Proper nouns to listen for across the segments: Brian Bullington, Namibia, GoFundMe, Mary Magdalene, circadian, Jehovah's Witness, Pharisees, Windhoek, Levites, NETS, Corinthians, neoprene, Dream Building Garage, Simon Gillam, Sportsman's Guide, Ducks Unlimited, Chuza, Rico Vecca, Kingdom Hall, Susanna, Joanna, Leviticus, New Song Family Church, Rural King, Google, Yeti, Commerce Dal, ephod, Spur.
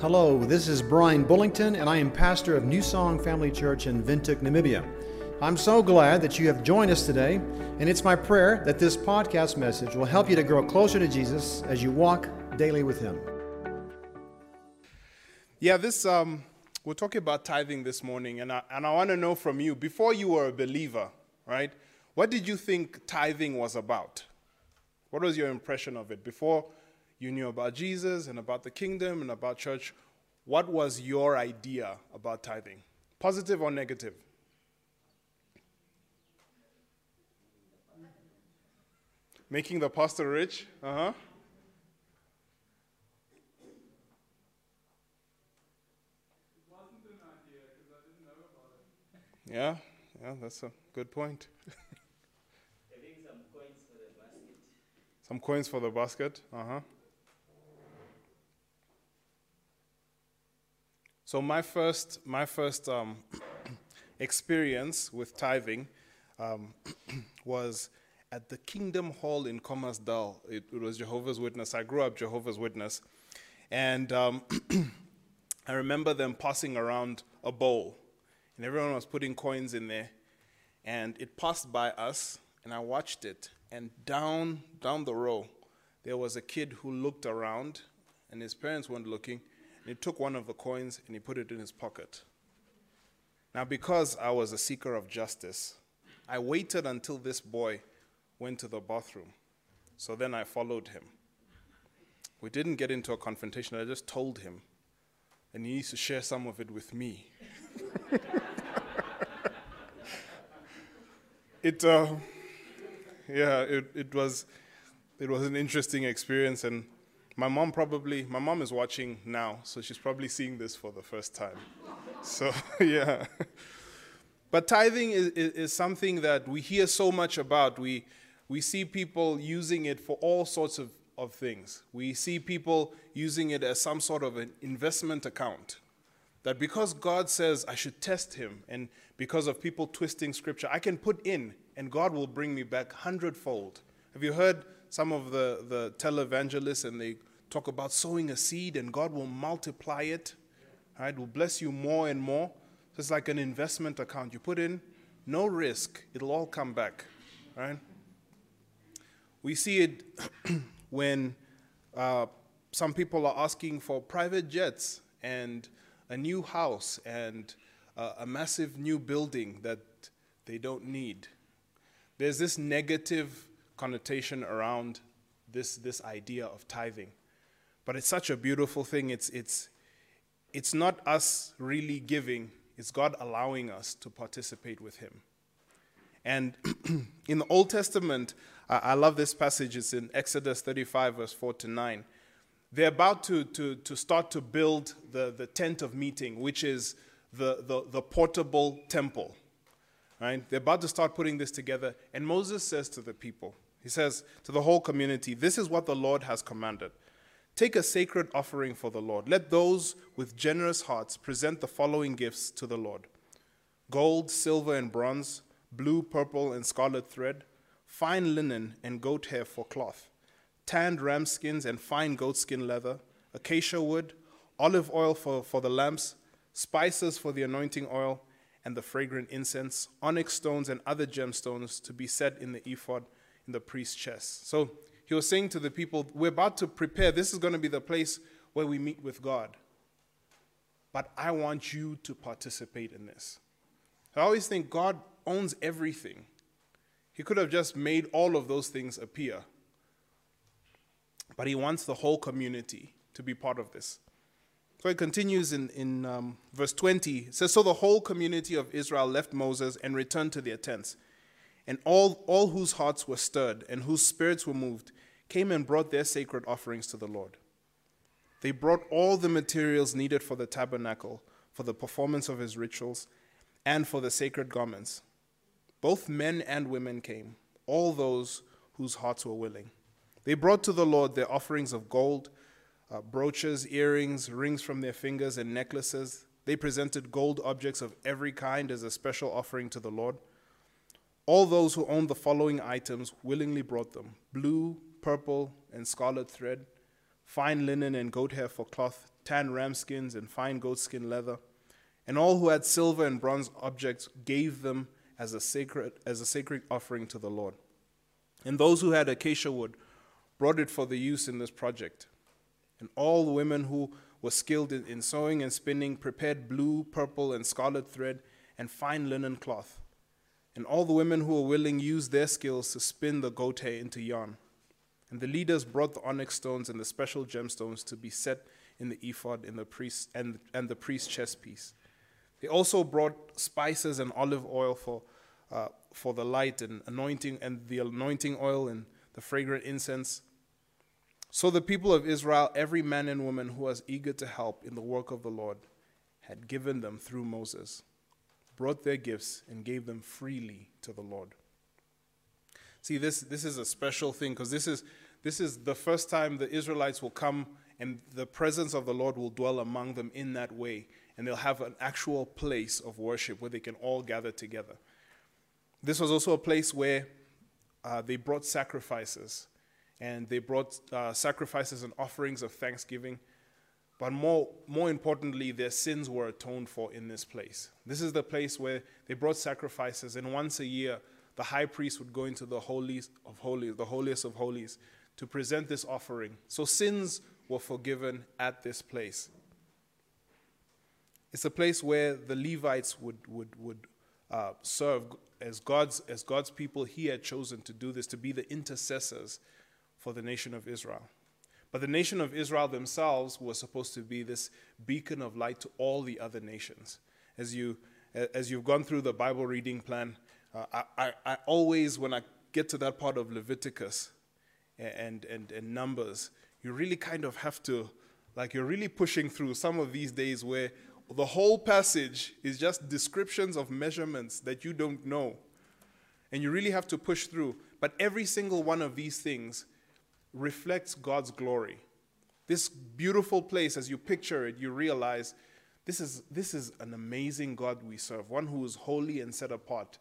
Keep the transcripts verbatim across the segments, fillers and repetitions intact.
Hello, this is Brian Bullington, and I am pastor of New Song Family Church in Windhoek, Namibia. I'm so glad that you have joined us today, and it's my prayer that this podcast message will help you to grow closer to Jesus as you walk daily with Him. Yeah, this um, we're talking about tithing this morning, and I, and I want to know from you, before you were a believer, right, what did you think tithing was about? What was your impression of it before you knew about Jesus and about the kingdom and about church? What was your idea about tithing? Positive or negative? Making the pastor rich? Uh-huh. It wasn't an idea because I didn't know about it. Yeah, yeah, that's a good point. Having some coins for the basket. Some coins for the basket, uh-huh. So my first, my first um, experience with tithing um, was at the Kingdom Hall in Commerce Dal. It, it was Jehovah's Witness. I grew up Jehovah's Witness, and um, I remember them passing around a bowl, and everyone was putting coins in there, and it passed by us, and I watched it, and down down the row, there was a kid who looked around, and his parents weren't looking. He took one of the coins and he put it in his pocket. Now, because I was a seeker of justice, I waited until this boy went to the bathroom. So then I followed him. We didn't get into a confrontation. I just told him, and he needs to share some of it with me. it, uh, yeah, it, it was, it was an interesting experience, and. My mom probably, my mom is watching now, so she's probably seeing this for the first time. So, yeah. But tithing is, is, is something that we hear so much about. We we see people using it for all sorts of, of things. We see people using it as some sort of an investment account. That because God says I should test Him, and because of people twisting Scripture, I can put in, and God will bring me back hundredfold. Have you heard some of the, the televangelists, and they talk about sowing a seed and God will multiply it, right? Will bless you more and more. So it's like an investment account. You put in, no risk, it'll all come back, right? We see it when uh, some people are asking for private jets and a new house and uh, a massive new building that they don't need. There's this negative connotation around this this idea of tithing. But it's such a beautiful thing. It's it's it's not us really giving, it's God allowing us to participate with Him. And in the Old Testament, I, I love this passage. It's in Exodus thirty-five, verse four to nine. They're about to to to start to build the, the tent of meeting, which is the, the, the portable temple. Right? They're about to start putting this together. And Moses says to the people, he says to the whole community, this is what the Lord has commanded. Take a sacred offering for the Lord. Let those with generous hearts present the following gifts to the Lord. Gold, silver, and bronze, blue, purple, and scarlet thread, fine linen and goat hair for cloth, tanned ram skins and fine goat skin leather, acacia wood, olive oil for, for the lamps, spices for the anointing oil, and the fragrant incense, onyx stones and other gemstones to be set in the ephod in the priest's chest. So he was saying to the people, we're about to prepare. This is going to be the place where we meet with God. But I want you to participate in this. I always think God owns everything. He could have just made all of those things appear. But He wants the whole community to be part of this. So it continues in, in um, verse twenty. It says, so the whole community of Israel left Moses and returned to their tents. And all, all whose hearts were stirred and whose spirits were moved came and brought their sacred offerings to the Lord. They brought all the materials needed for the tabernacle, for the performance of His rituals, and for the sacred garments. Both men and women came, all those whose hearts were willing. They brought to the Lord their offerings of gold, Uh, brooches, earrings, rings from their fingers, and necklaces. They presented gold objects of every kind as a special offering to the Lord. All those who owned the following items willingly brought them: blue, purple, and scarlet thread, fine linen and goat hair for cloth, tan ram skins and fine goatskin leather. And all who had silver and bronze objects gave them as a sacred, as a sacred offering to the Lord. And those who had acacia wood brought it for the use in this project. And all the women who were skilled in, in sewing and spinning prepared blue, purple, and scarlet thread and fine linen cloth. And all the women who were willing used their skills to spin the goat hair into yarn. And the leaders brought the onyx stones and the special gemstones to be set in the ephod in the priest and, and the priest's chest piece. They also brought spices and olive oil for uh, for the light and anointing and the anointing oil and the fragrant incense. So the people of Israel, every man and woman who was eager to help in the work of the Lord, had given them through Moses, brought their gifts and gave them freely to the Lord. See, this this is a special thing because this is this is the first time the Israelites will come and the presence of the Lord will dwell among them in that way. And they'll have an actual place of worship where they can all gather together. This was also a place where uh, they brought sacrifices. And they brought uh, sacrifices and offerings of thanksgiving. But more, more importantly, their sins were atoned for in this place. This is the place where they brought sacrifices. And once a year, the high priest would go into the holiest of holies, the holiest of holies, to present this offering. So sins were forgiven at this place. It's a place where the Levites would would would uh, serve as God's as God's people. He had chosen to do this, to be the intercessors for the nation of Israel. But the nation of Israel themselves was supposed to be this beacon of light to all the other nations. As you as you've gone through the Bible reading plan, uh, I, I I always when I get to that part of Leviticus and and and Numbers, you really kind of have to, like, you're really pushing through some of these days where the whole passage is just descriptions of measurements that you don't know. And you really have to push through. But every single one of these things reflects God's glory. This beautiful place, as you picture it, you realize this is, this is an amazing God we serve, one who is holy and set apart.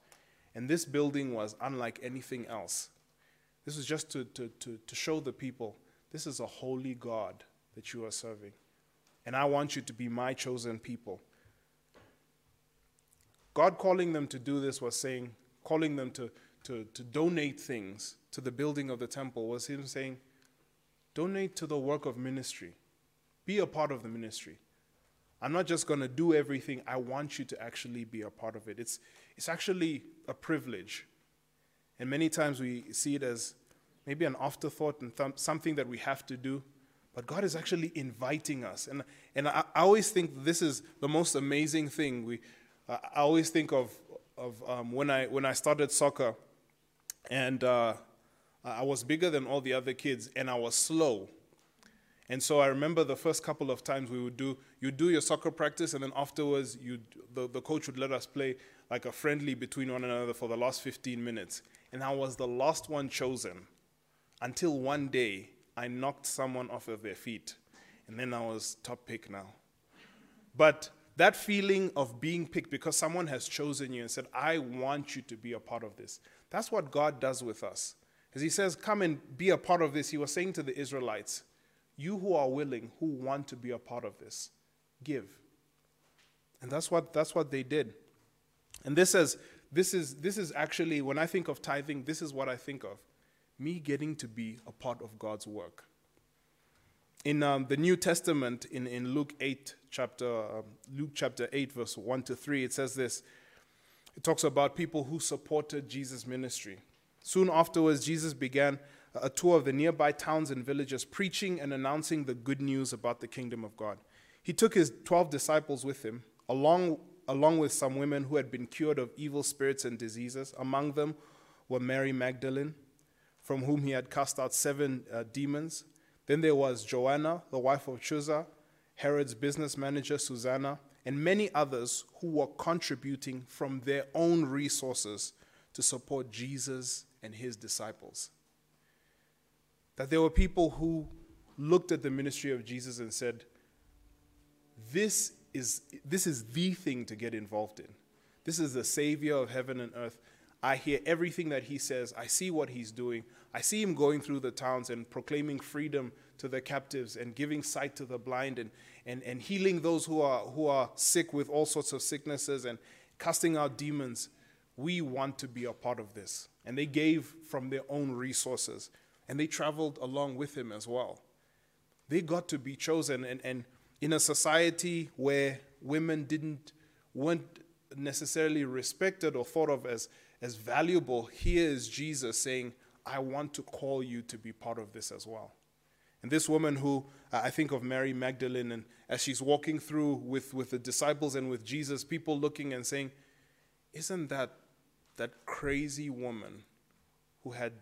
And this building was unlike anything else. This was just to, to, to, to show the people, this is a holy God that you are serving. And I want you to be my chosen people. God calling them to do this was saying, calling them to, to, to donate things to the building of the temple was him saying, donate to the work of ministry. Be a part of the ministry. I'm not just going to do everything. I want you to actually be a part of it. It's, it's actually a privilege. And many times we see it as maybe an afterthought and th- something that we have to do. But God is actually inviting us. And, and I, I always think this is the most amazing thing. We, uh, I always think of, of um, when, I, when I started soccer, and uh, I was bigger than all the other kids, and I was slow. And so I remember the first couple of times we would do, you'd do your soccer practice, and then afterwards you'd, the, the coach would let us play like a friendly between one another for the last fifteen minutes. And I was the last one chosen until one day, I knocked someone off of their feet, and then I was top pick now. But that feeling of being picked because someone has chosen you and said, I want you to be a part of this. That's what God does with us. As he says, come and be a part of this, he was saying to the Israelites, you who are willing, who want to be a part of this, give. And that's what, that's what they did. And this is, this is, this is actually, when I think of tithing, this is what I think of. Me getting to be a part of God's work. In um, the New Testament, in, in Luke eight, chapter, um, Luke chapter eight, verse one to three, it says this. It talks about people who supported Jesus' ministry. Soon afterwards, Jesus began a tour of the nearby towns and villages, preaching and announcing the good news about the kingdom of God. He took his twelve disciples with him, along, along with some women who had been cured of evil spirits and diseases. Among them were Mary Magdalene, from whom he had cast out seven uh, demons. Then there was Joanna, the wife of Chuza, Herod's business manager, Susanna, and many others who were contributing from their own resources to support Jesus and his disciples. That there were people who looked at the ministry of Jesus and said, this is, this is the thing to get involved in. This is the Savior of heaven and earth. I hear everything that he says. I see what he's doing. I see him going through the towns and proclaiming freedom to the captives and giving sight to the blind and, and, and healing those who are, who are sick with all sorts of sicknesses and casting out demons. We want to be a part of this. And they gave from their own resources. And they traveled along with him as well. They got to be chosen. And, and in a society where women didn't, weren't necessarily respected or thought of as, as valuable, here is Jesus saying, I want to call you to be part of this as well. And this woman who, uh, I think of Mary Magdalene, and as she's walking through with, with the disciples and with Jesus, people looking and saying, isn't that that crazy woman who had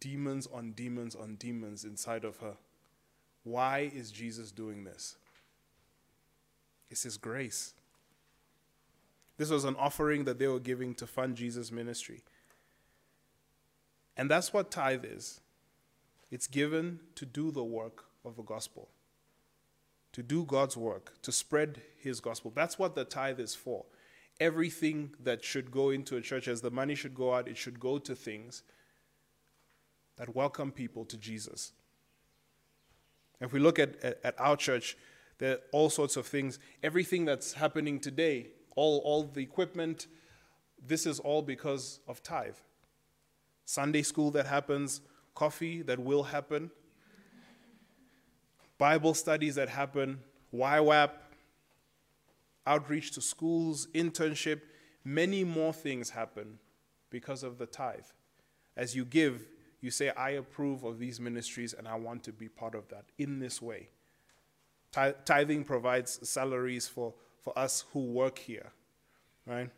demons on demons on demons inside of her? Why is Jesus doing this? It's his grace. This was an offering that they were giving to fund Jesus' ministry. And that's what tithe is. It's given to do the work of the gospel, to do God's work, to spread his gospel. That's what the tithe is for. Everything that should go into a church, as the money should go out, it should go to things that welcome people to Jesus. If we look at, at, at our church, there are all sorts of things. Everything that's happening today, all, all the equipment, this is all because of tithe. Sunday school that happens, coffee that will happen, Bible studies that happen, Y WAP, outreach to schools, internship, many more things happen because of the tithe. As you give, you say, I approve of these ministries and I want to be part of that in this way. Tithing provides salaries for, for us who work here, right?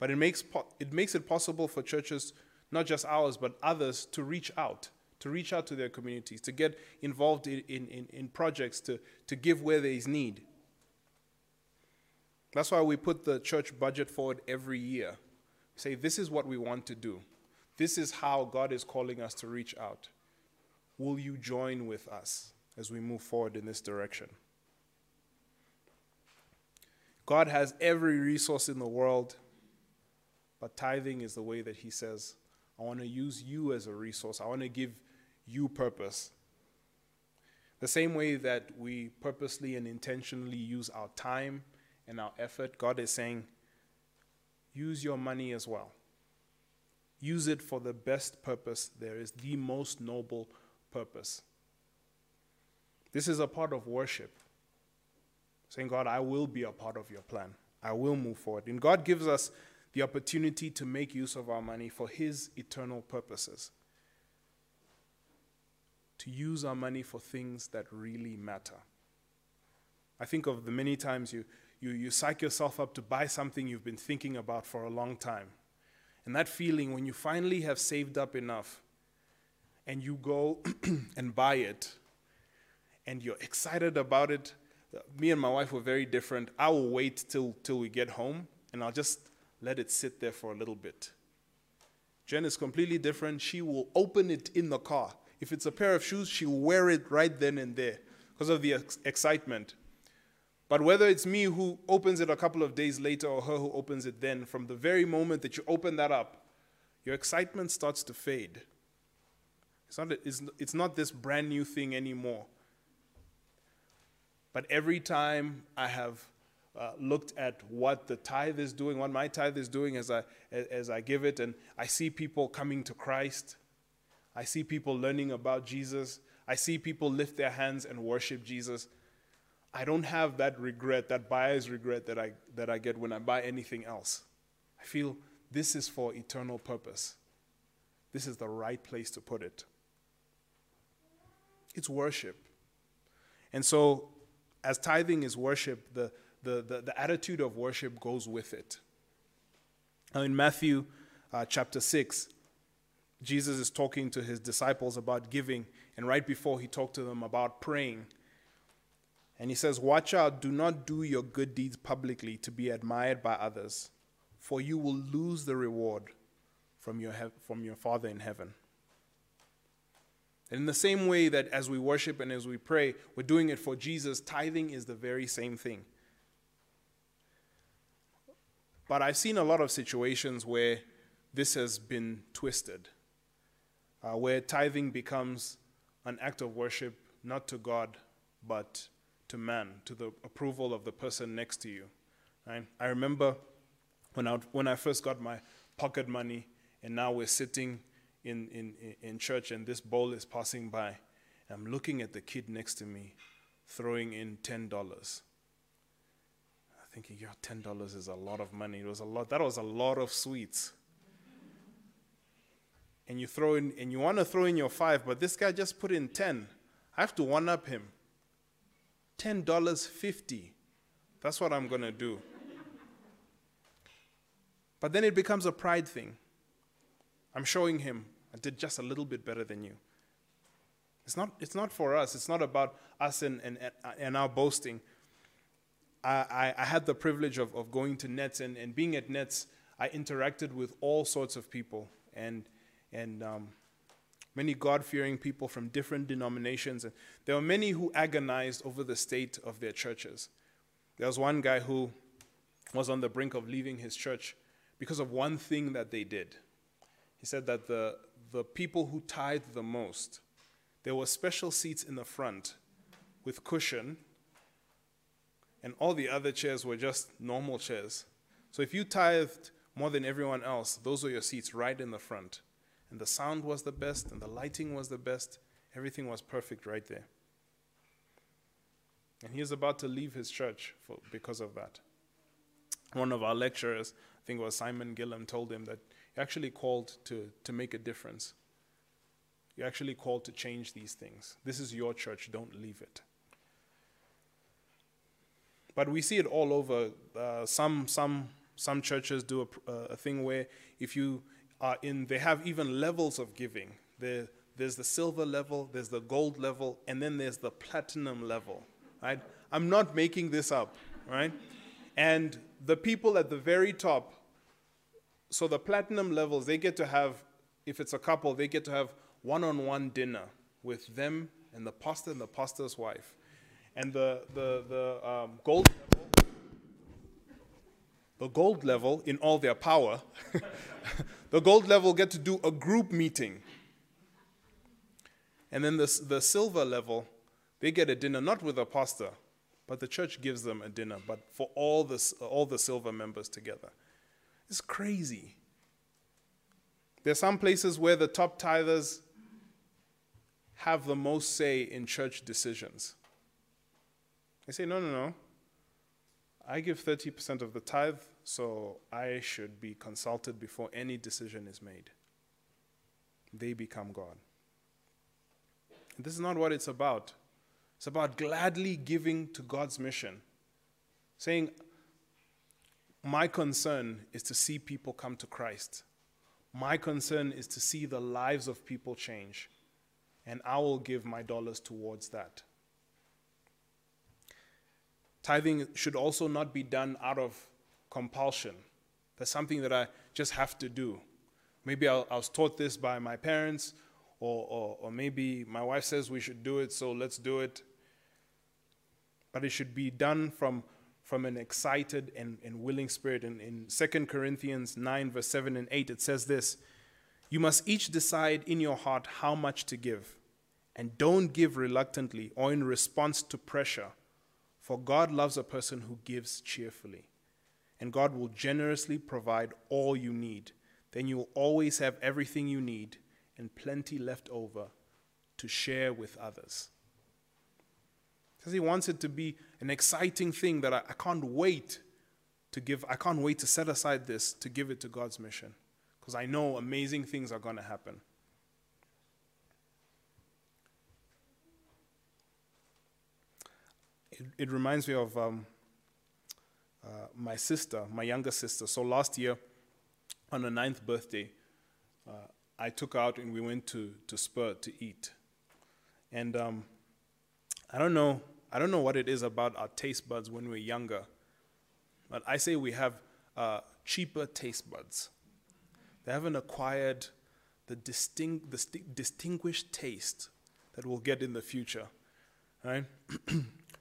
But it makes, it makes it possible for churches, not just ours, but others, to reach out, to reach out to their communities, to get involved in, in, in projects, to, to give where there is need. That's why we put the church budget forward every year. Say, this is what we want to do. This is how God is calling us to reach out. Will you join with us as we move forward in this direction? God has every resource in the world, but tithing is the way that he says, I want to use you as a resource. I want to give you purpose. The same way that we purposely and intentionally use our time and our effort, God is saying, use your money as well. Use it for the best purpose. There is the most noble purpose. This is a part of worship. Saying, God, I will be a part of your plan. I will move forward. And God gives us the opportunity to make use of our money for his eternal purposes. To use our money for things that really matter. I think of the many times you, you, you psych yourself up to buy something you've been thinking about for a long time. And that feeling when you finally have saved up enough and you go and buy it and you're excited about it. Me and my wife were very different. I will wait till, till we get home and I'll just let it sit there for a little bit. Jen is completely different. She will open it in the car. If it's a pair of shoes, she'll wear it right then and there because of the ex- excitement. But whether it's me who opens it a couple of days later or her who opens it then, from the very moment that you open that up, your excitement starts to fade. It's not, it's, it's not this brand new thing anymore. But every time I have uh, looked at what the tithe is doing, what my tithe is doing as I, as I give it, and I see people coming to Christ, I see people learning about Jesus, I see people lift their hands and worship Jesus, I don't have that regret, that buyer's regret that I, that I get when I buy anything else. I feel this is for eternal purpose. This is the right place to put it. It's worship. And so as tithing is worship, the, the, the, the attitude of worship goes with it. Now in Matthew uh, chapter six, Jesus is talking to his disciples about giving, and right before he talked to them about praying. And he says, watch out, do not do your good deeds publicly to be admired by others, for you will lose the reward from your, he- from your Father in heaven. And in the same way that as we worship and as we pray, we're doing it for Jesus, tithing is the very same thing. But I've seen a lot of situations where this has been twisted, uh, where tithing becomes an act of worship, not to God, but to man, to the approval of the person next to you. Right? I remember when I, when I first got my pocket money, and now we're sitting in, in, in church, and this bowl is passing by. I'm looking at the kid next to me throwing in ten dollars. I'm thinking, yeah, ten dollars is a lot of money. It was a lot. That was a lot of sweets. And you throw in, and you want to throw in your five, but this guy just put in ten. I have to one up him. ten dollars fifty. That's what I'm going to do. But then it becomes a pride thing. I'm showing him I did just a little bit better than you. It's not, it's not for us. It's not about us and, and, and our boasting. I, I, I had the privilege of, of going to NETS, and, and being at NETS, I interacted with all sorts of people, and, and um, many God-fearing people from different denominations. And there were many who agonized over the state of their churches. There was one guy who was on the brink of leaving his church because of one thing that they did. He said that the, the people who tithed the most, there were special seats in the front with cushion, and all the other chairs were just normal chairs. So if you tithed more than everyone else, those were your seats right in the front. And the sound was the best, and the lighting was the best. Everything was perfect right there. And he was about to leave his church for, because of that. One of our lecturers, I think it was Simon Gillam, told him that he actually called to, to make a difference. You're actually called to change these things. This is your church, don't leave it. But we see it all over. Uh, some, some, some churches do a, a thing where if you are in, they have even levels of giving. There, there's the silver level, there's the gold level, and then there's the platinum level, right? I'm not making this up, right? And the people at the very top, so the platinum levels, they get to have, if it's a couple, they get to have one-on-one dinner with them and the pastor and the pastor's wife. And the, the, the um, gold level, the gold level in all their power, the gold level get to do a group meeting. And then the, the silver level, they get a dinner, not with a pastor, but the church gives them a dinner, but for all the, all the silver members together. It's crazy. There are some places where the top tithers have the most say in church decisions. They say, no, no, no. I give thirty percent of the tithe, so I should be consulted before any decision is made. They become God. And this is not what it's about. It's about gladly giving to God's mission. Saying, my concern is to see people come to Christ. My concern is to see the lives of people change, and I will give my dollars towards that. Tithing should also not be done out of compulsion. That's something that I just have to do. Maybe I was taught this by my parents, or, or, or maybe my wife says we should do it, so let's do it. But it should be done from from an excited and, and willing spirit. In, in Second Corinthians nine, verse seven and eight, it says this, "You must each decide in your heart how much to give, and don't give reluctantly or in response to pressure, for God loves a person who gives cheerfully, and God will generously provide all you need. Then you will always have everything you need and plenty left over to share with others." Because he wants it to be an exciting thing that I, I can't wait to give. I can't wait to set aside this to give it to God's mission, because I know amazing things are going to happen. It, it reminds me of um, uh, my sister, my younger sister. So last year, on her ninth birthday, uh, I took her out and we went to, to Spur to eat. And um, I don't know. I don't know what it is about our taste buds when we're younger, but I say we have uh, cheaper taste buds. They haven't acquired the distinct, the sti- distinguished taste that we'll get in the future, right?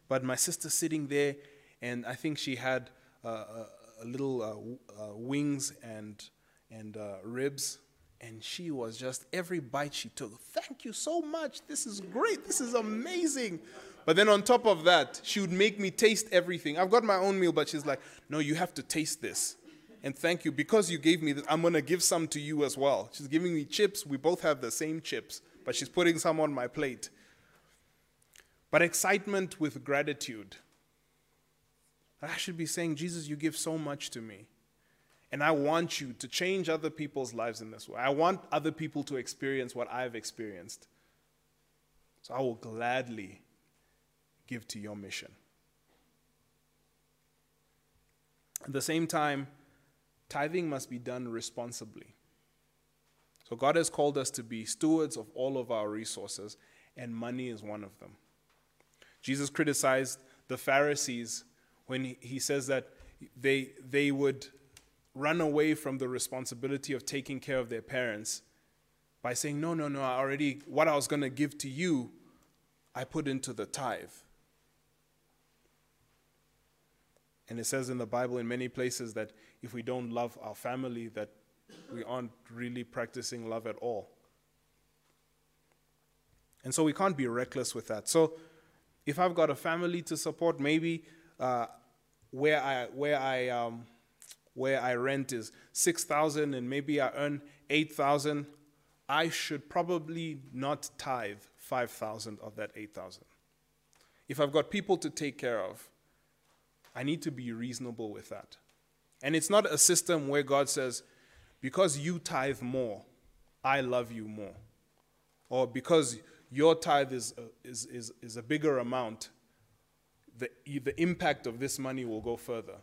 But my sister's sitting there, and I think she had uh, a, a little uh, uh, wings and and uh, ribs, And she was just, every bite she took, thank you so much. This is great. This is amazing. But then on top of that, she would make me taste everything. I've got my own meal, but she's like, no, you have to taste this. And thank you. Because you gave me this, I'm going to give some to you as well. She's giving me chips. We both have the same chips, but she's putting some on my plate. But excitement with gratitude. I should be saying, Jesus, you give so much to me. And I want you to change other people's lives in this way. I want other people to experience what I've experienced. So I will gladly give to your mission. At the same time, tithing must be done responsibly. So God has called us to be stewards of all of our resources, and money is one of them. Jesus criticized the Pharisees when he says that they, they would run away from the responsibility of taking care of their parents by saying, no, no, no, I already, what I was going to give to you, I put into the tithe. And it says in the Bible in many places that if we don't love our family, that we aren't really practicing love at all. And so we can't be reckless with that. So if I've got a family to support, maybe uh, where I, where I, um, where I rent is six thousand dollars and maybe I earn eight thousand dollars, I should probably not tithe five thousand dollars of that eight thousand dollars. If I've got people to take care of, I need to be reasonable with that. And it's not a system where God says, because you tithe more, I love you more. Or because your tithe is a, is, is, is a bigger amount, the, the impact of this money will go further.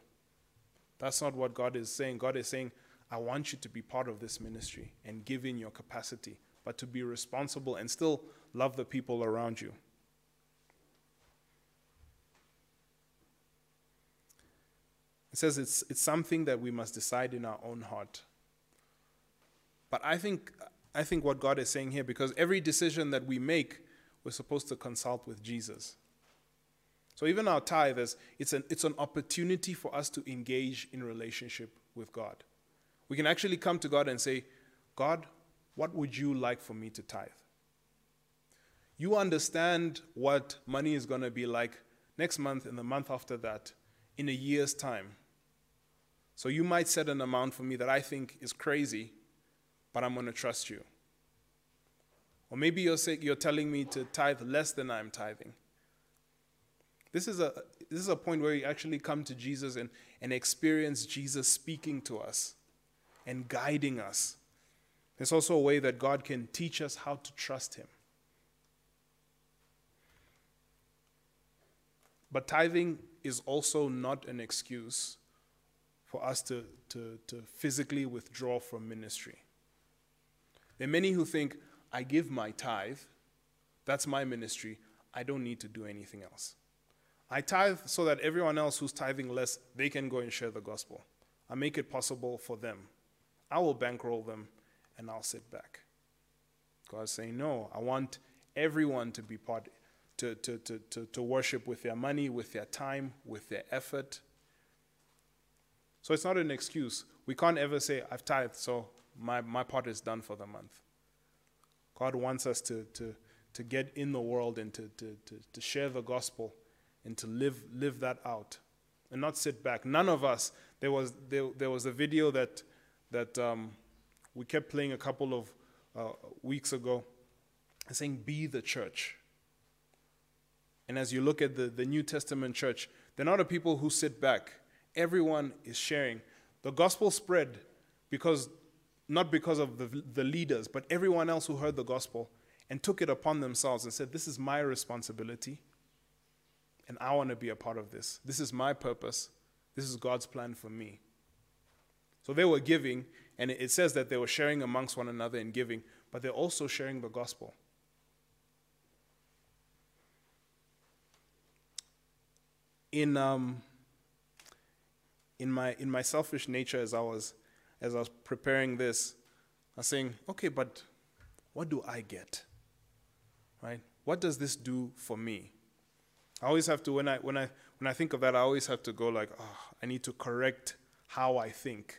That's not what God is saying. God is saying, I want you to be part of this ministry and give in your capacity, but to be responsible and still love the people around you. It says it's, it's something that we must decide in our own heart. But I think, I think what God is saying here, because every decision that we make, we're supposed to consult with Jesus. So even our tithe, is, it's, an, it's an opportunity for us to engage in relationship with God. We can actually come to God and say, God, what would you like for me to tithe? You understand what money is going to be like next month and the month after that in a year's time. So you might set an amount for me that I think is crazy, but I'm going to trust you. Or maybe you're, say, you're telling me to tithe less than I'm tithing. This is a this is a point where we actually come to Jesus and, and experience Jesus speaking to us and guiding us. It's also a way that God can teach us how to trust him. But tithing is also not an excuse for us to, to, to physically withdraw from ministry. There are many who think, I give my tithe, that's my ministry, I don't need to do anything else. I tithe so that everyone else who's tithing less, they can go and share the gospel. I make it possible for them. I will bankroll them and I'll sit back. God's saying, no, I want everyone to be part, to, to, to, to, to worship with their money, with their time, with their effort. So it's not an excuse. We can't ever say, I've tithed, so my, my part is done for the month. God wants us to, to, to get in the world and to, to, to, to share the gospel and to live live that out, and not sit back. None of us. There was there, there was a video that that um, we kept playing a couple of uh, weeks ago, saying "Be the church." And as you look at the the New Testament church, they're not a people who sit back. Everyone is sharing. The gospel spread because not because of the the leaders, but everyone else who heard the gospel and took it upon themselves and said, "This is my responsibility. And I want to be a part of this. This is my purpose. This is God's plan for me." So they were giving, and it says that they were sharing amongst one another in giving, but they're also sharing the gospel. In um, in my in my selfish nature, as I was as I was preparing this, I was saying, okay, but what do I get? Right? What does this do for me? I always have to, when I, when I, when I think of that, I always have to go like, oh, I need to correct how I think.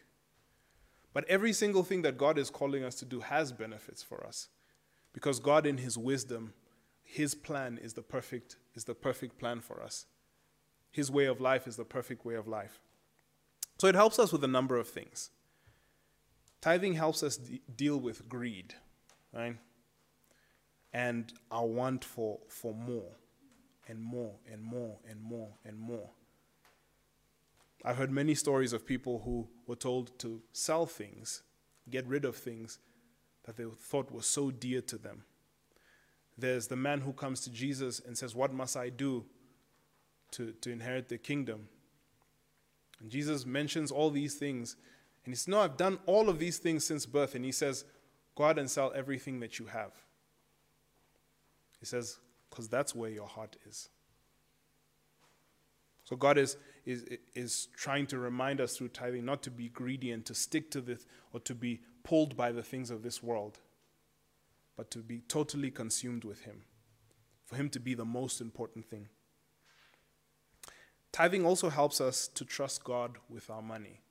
But every single thing that God is calling us to do has benefits for us, because God in his wisdom, his plan is the perfect, is the perfect plan for us. His way of life is the perfect way of life. So it helps us with a number of things. Tithing helps us de- deal with greed, right? And our want for, for more and more and more and more and more. I've heard many stories of people who were told to sell things, get rid of things that they thought were so dear to them. There's the man who comes to Jesus and says, "What must I do to, to inherit the kingdom?" And Jesus mentions all these things. And he says, "No, I've done all of these things since birth." And he says, "Go out and sell everything that you have." He says, "Because that's where your heart is." So God is, is, is trying to remind us through tithing not to be greedy and to stick to this or to be pulled by the things of this world, but to be totally consumed with him, for him to be the most important thing. Tithing also helps us to trust God with our money.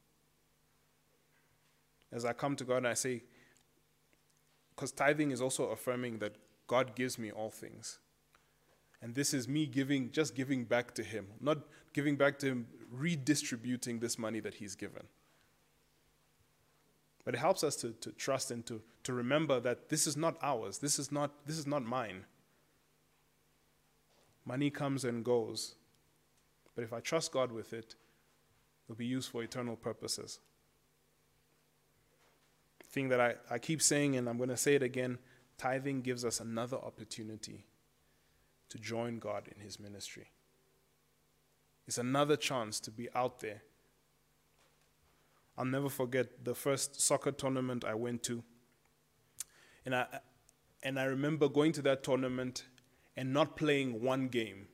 As I come to God and I say, because tithing is also affirming that God gives me all things. And this is me giving, just giving back to him. Not giving back to him, redistributing this money that he's given. But it helps us to, to trust and to, to remember that this is not ours. This is not, this is not mine. Money comes and goes. But if I trust God with it, it'll be used for eternal purposes. The thing that I, I keep saying, and I'm going to say it again, tithing gives us another opportunity to join God in his ministry. It's another chance to be out there. I'll never forget the first soccer tournament I went to. And I, and I remember going to that tournament and not playing one game.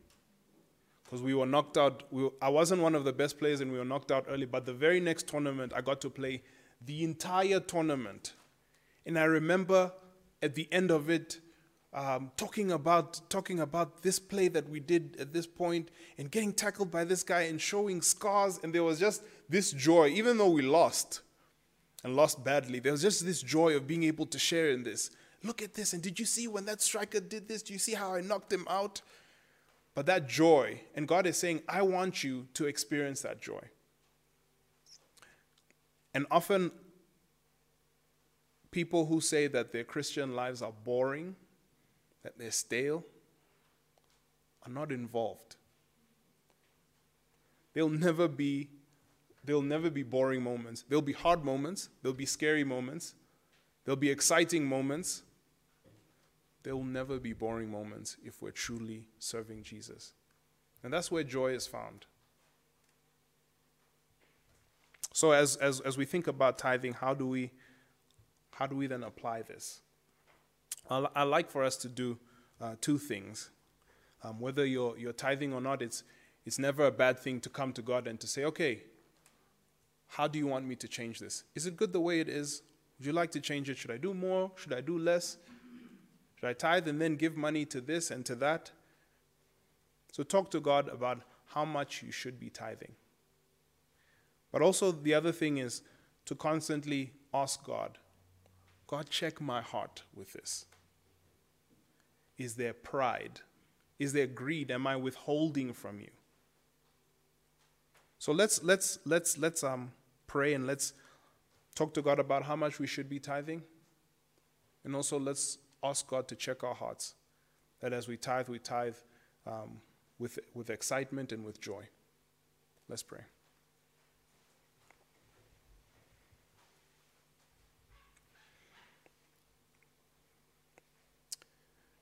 Because we were knocked out. We were, I wasn't one of the best players and we were knocked out early. But the very next tournament, I got to play the entire tournament. And I remember at the end of it, Um, talking about talking about this play that we did at this point and getting tackled by this guy and showing scars, and there was just this joy, even though we lost and lost badly, there was just this joy of being able to share in this. Look at this, and did you see when that striker did this? Do you see how I knocked him out? But that joy, and God is saying, I want you to experience that joy. And often people who say that their Christian lives are boring, that they're stale, are not involved. There'll never be, there'll never be boring moments. There'll be hard moments. There'll be scary moments. There'll be exciting moments. There'll never be boring moments if we're truly serving Jesus. And that's where joy is found. So as, as, as we think about tithing, how do we, how do we then apply this? I like for us to do uh, two things. Um, whether you're, you're tithing or not, it's, it's never a bad thing to come to God and to say, okay, how do you want me to change this? Is it good the way it is? Would you like to change it? Should I do more? Should I do less? Should I tithe and then give money to this and to that? So talk to God about how much you should be tithing. But also the other thing is to constantly ask God, God, check my heart with this. Is there pride? Is there greed? Am I withholding from you? So let's let's let's let's um pray and let's talk to God about how much we should be tithing. And also let's ask God to check our hearts, that as we tithe, we tithe um, with with excitement and with joy. Let's pray.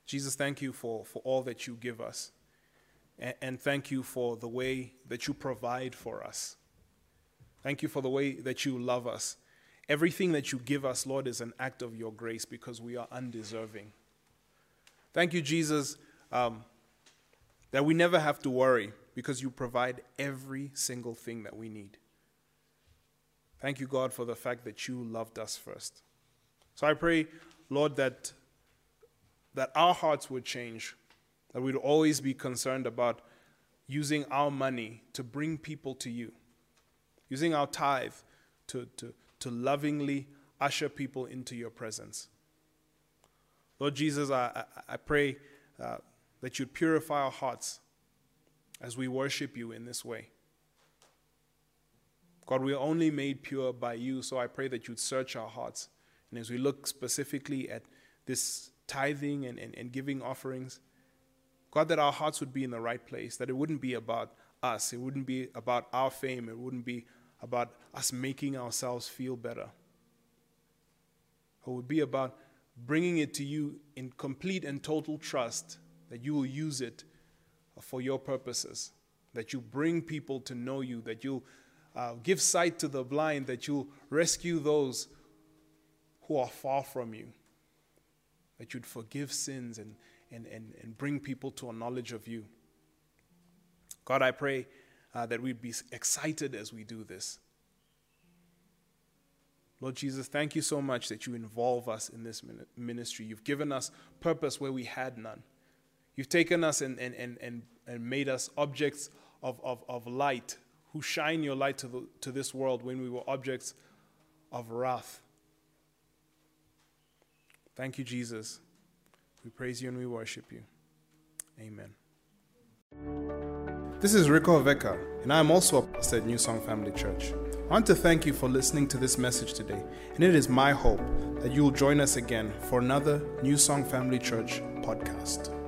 Jesus, thank you for, for all that you give us, and, and thank you for the way that you provide for us. Thank you for the way that you love us. Everything that you give us, Lord, is an act of your grace because we are undeserving. Thank you, Jesus, um, that we never have to worry because you provide every single thing that we need. Thank you, God, for the fact that you loved us first. So I pray, Lord, that that our hearts would change, that we'd always be concerned about using our money to bring people to you, using our tithe to, to, to lovingly usher people into your presence. Lord Jesus, I, I, I pray uh, that you'd purify our hearts as we worship you in this way. God, we are only made pure by you, so I pray that you'd search our hearts. And as we look specifically at this tithing and, and, and giving offerings, God, that our hearts would be in the right place, that it wouldn't be about us, it wouldn't be about our fame, it wouldn't be about us making ourselves feel better. It would be about bringing it to you in complete and total trust that you will use it for your purposes, that you bring people to know you, that you'll Uh, give sight to the blind, that you'll rescue those who are far from you, that you'd forgive sins and, and, and, and bring people to a knowledge of you. God, I pray uh, that we'd be excited as we do this. Lord Jesus, thank you so much that you involve us in this ministry. You've given us purpose where we had none. You've taken us and, and, and, and, and made us objects of, of, of light, who shine your light to, the, to this world when we were objects of wrath. Thank you, Jesus. We praise you and we worship you. Amen. This is Rico Vecca, and I am also a pastor at New Song Family Church. I want to thank you for listening to this message today, and it is my hope that you will join us again for another New Song Family Church podcast.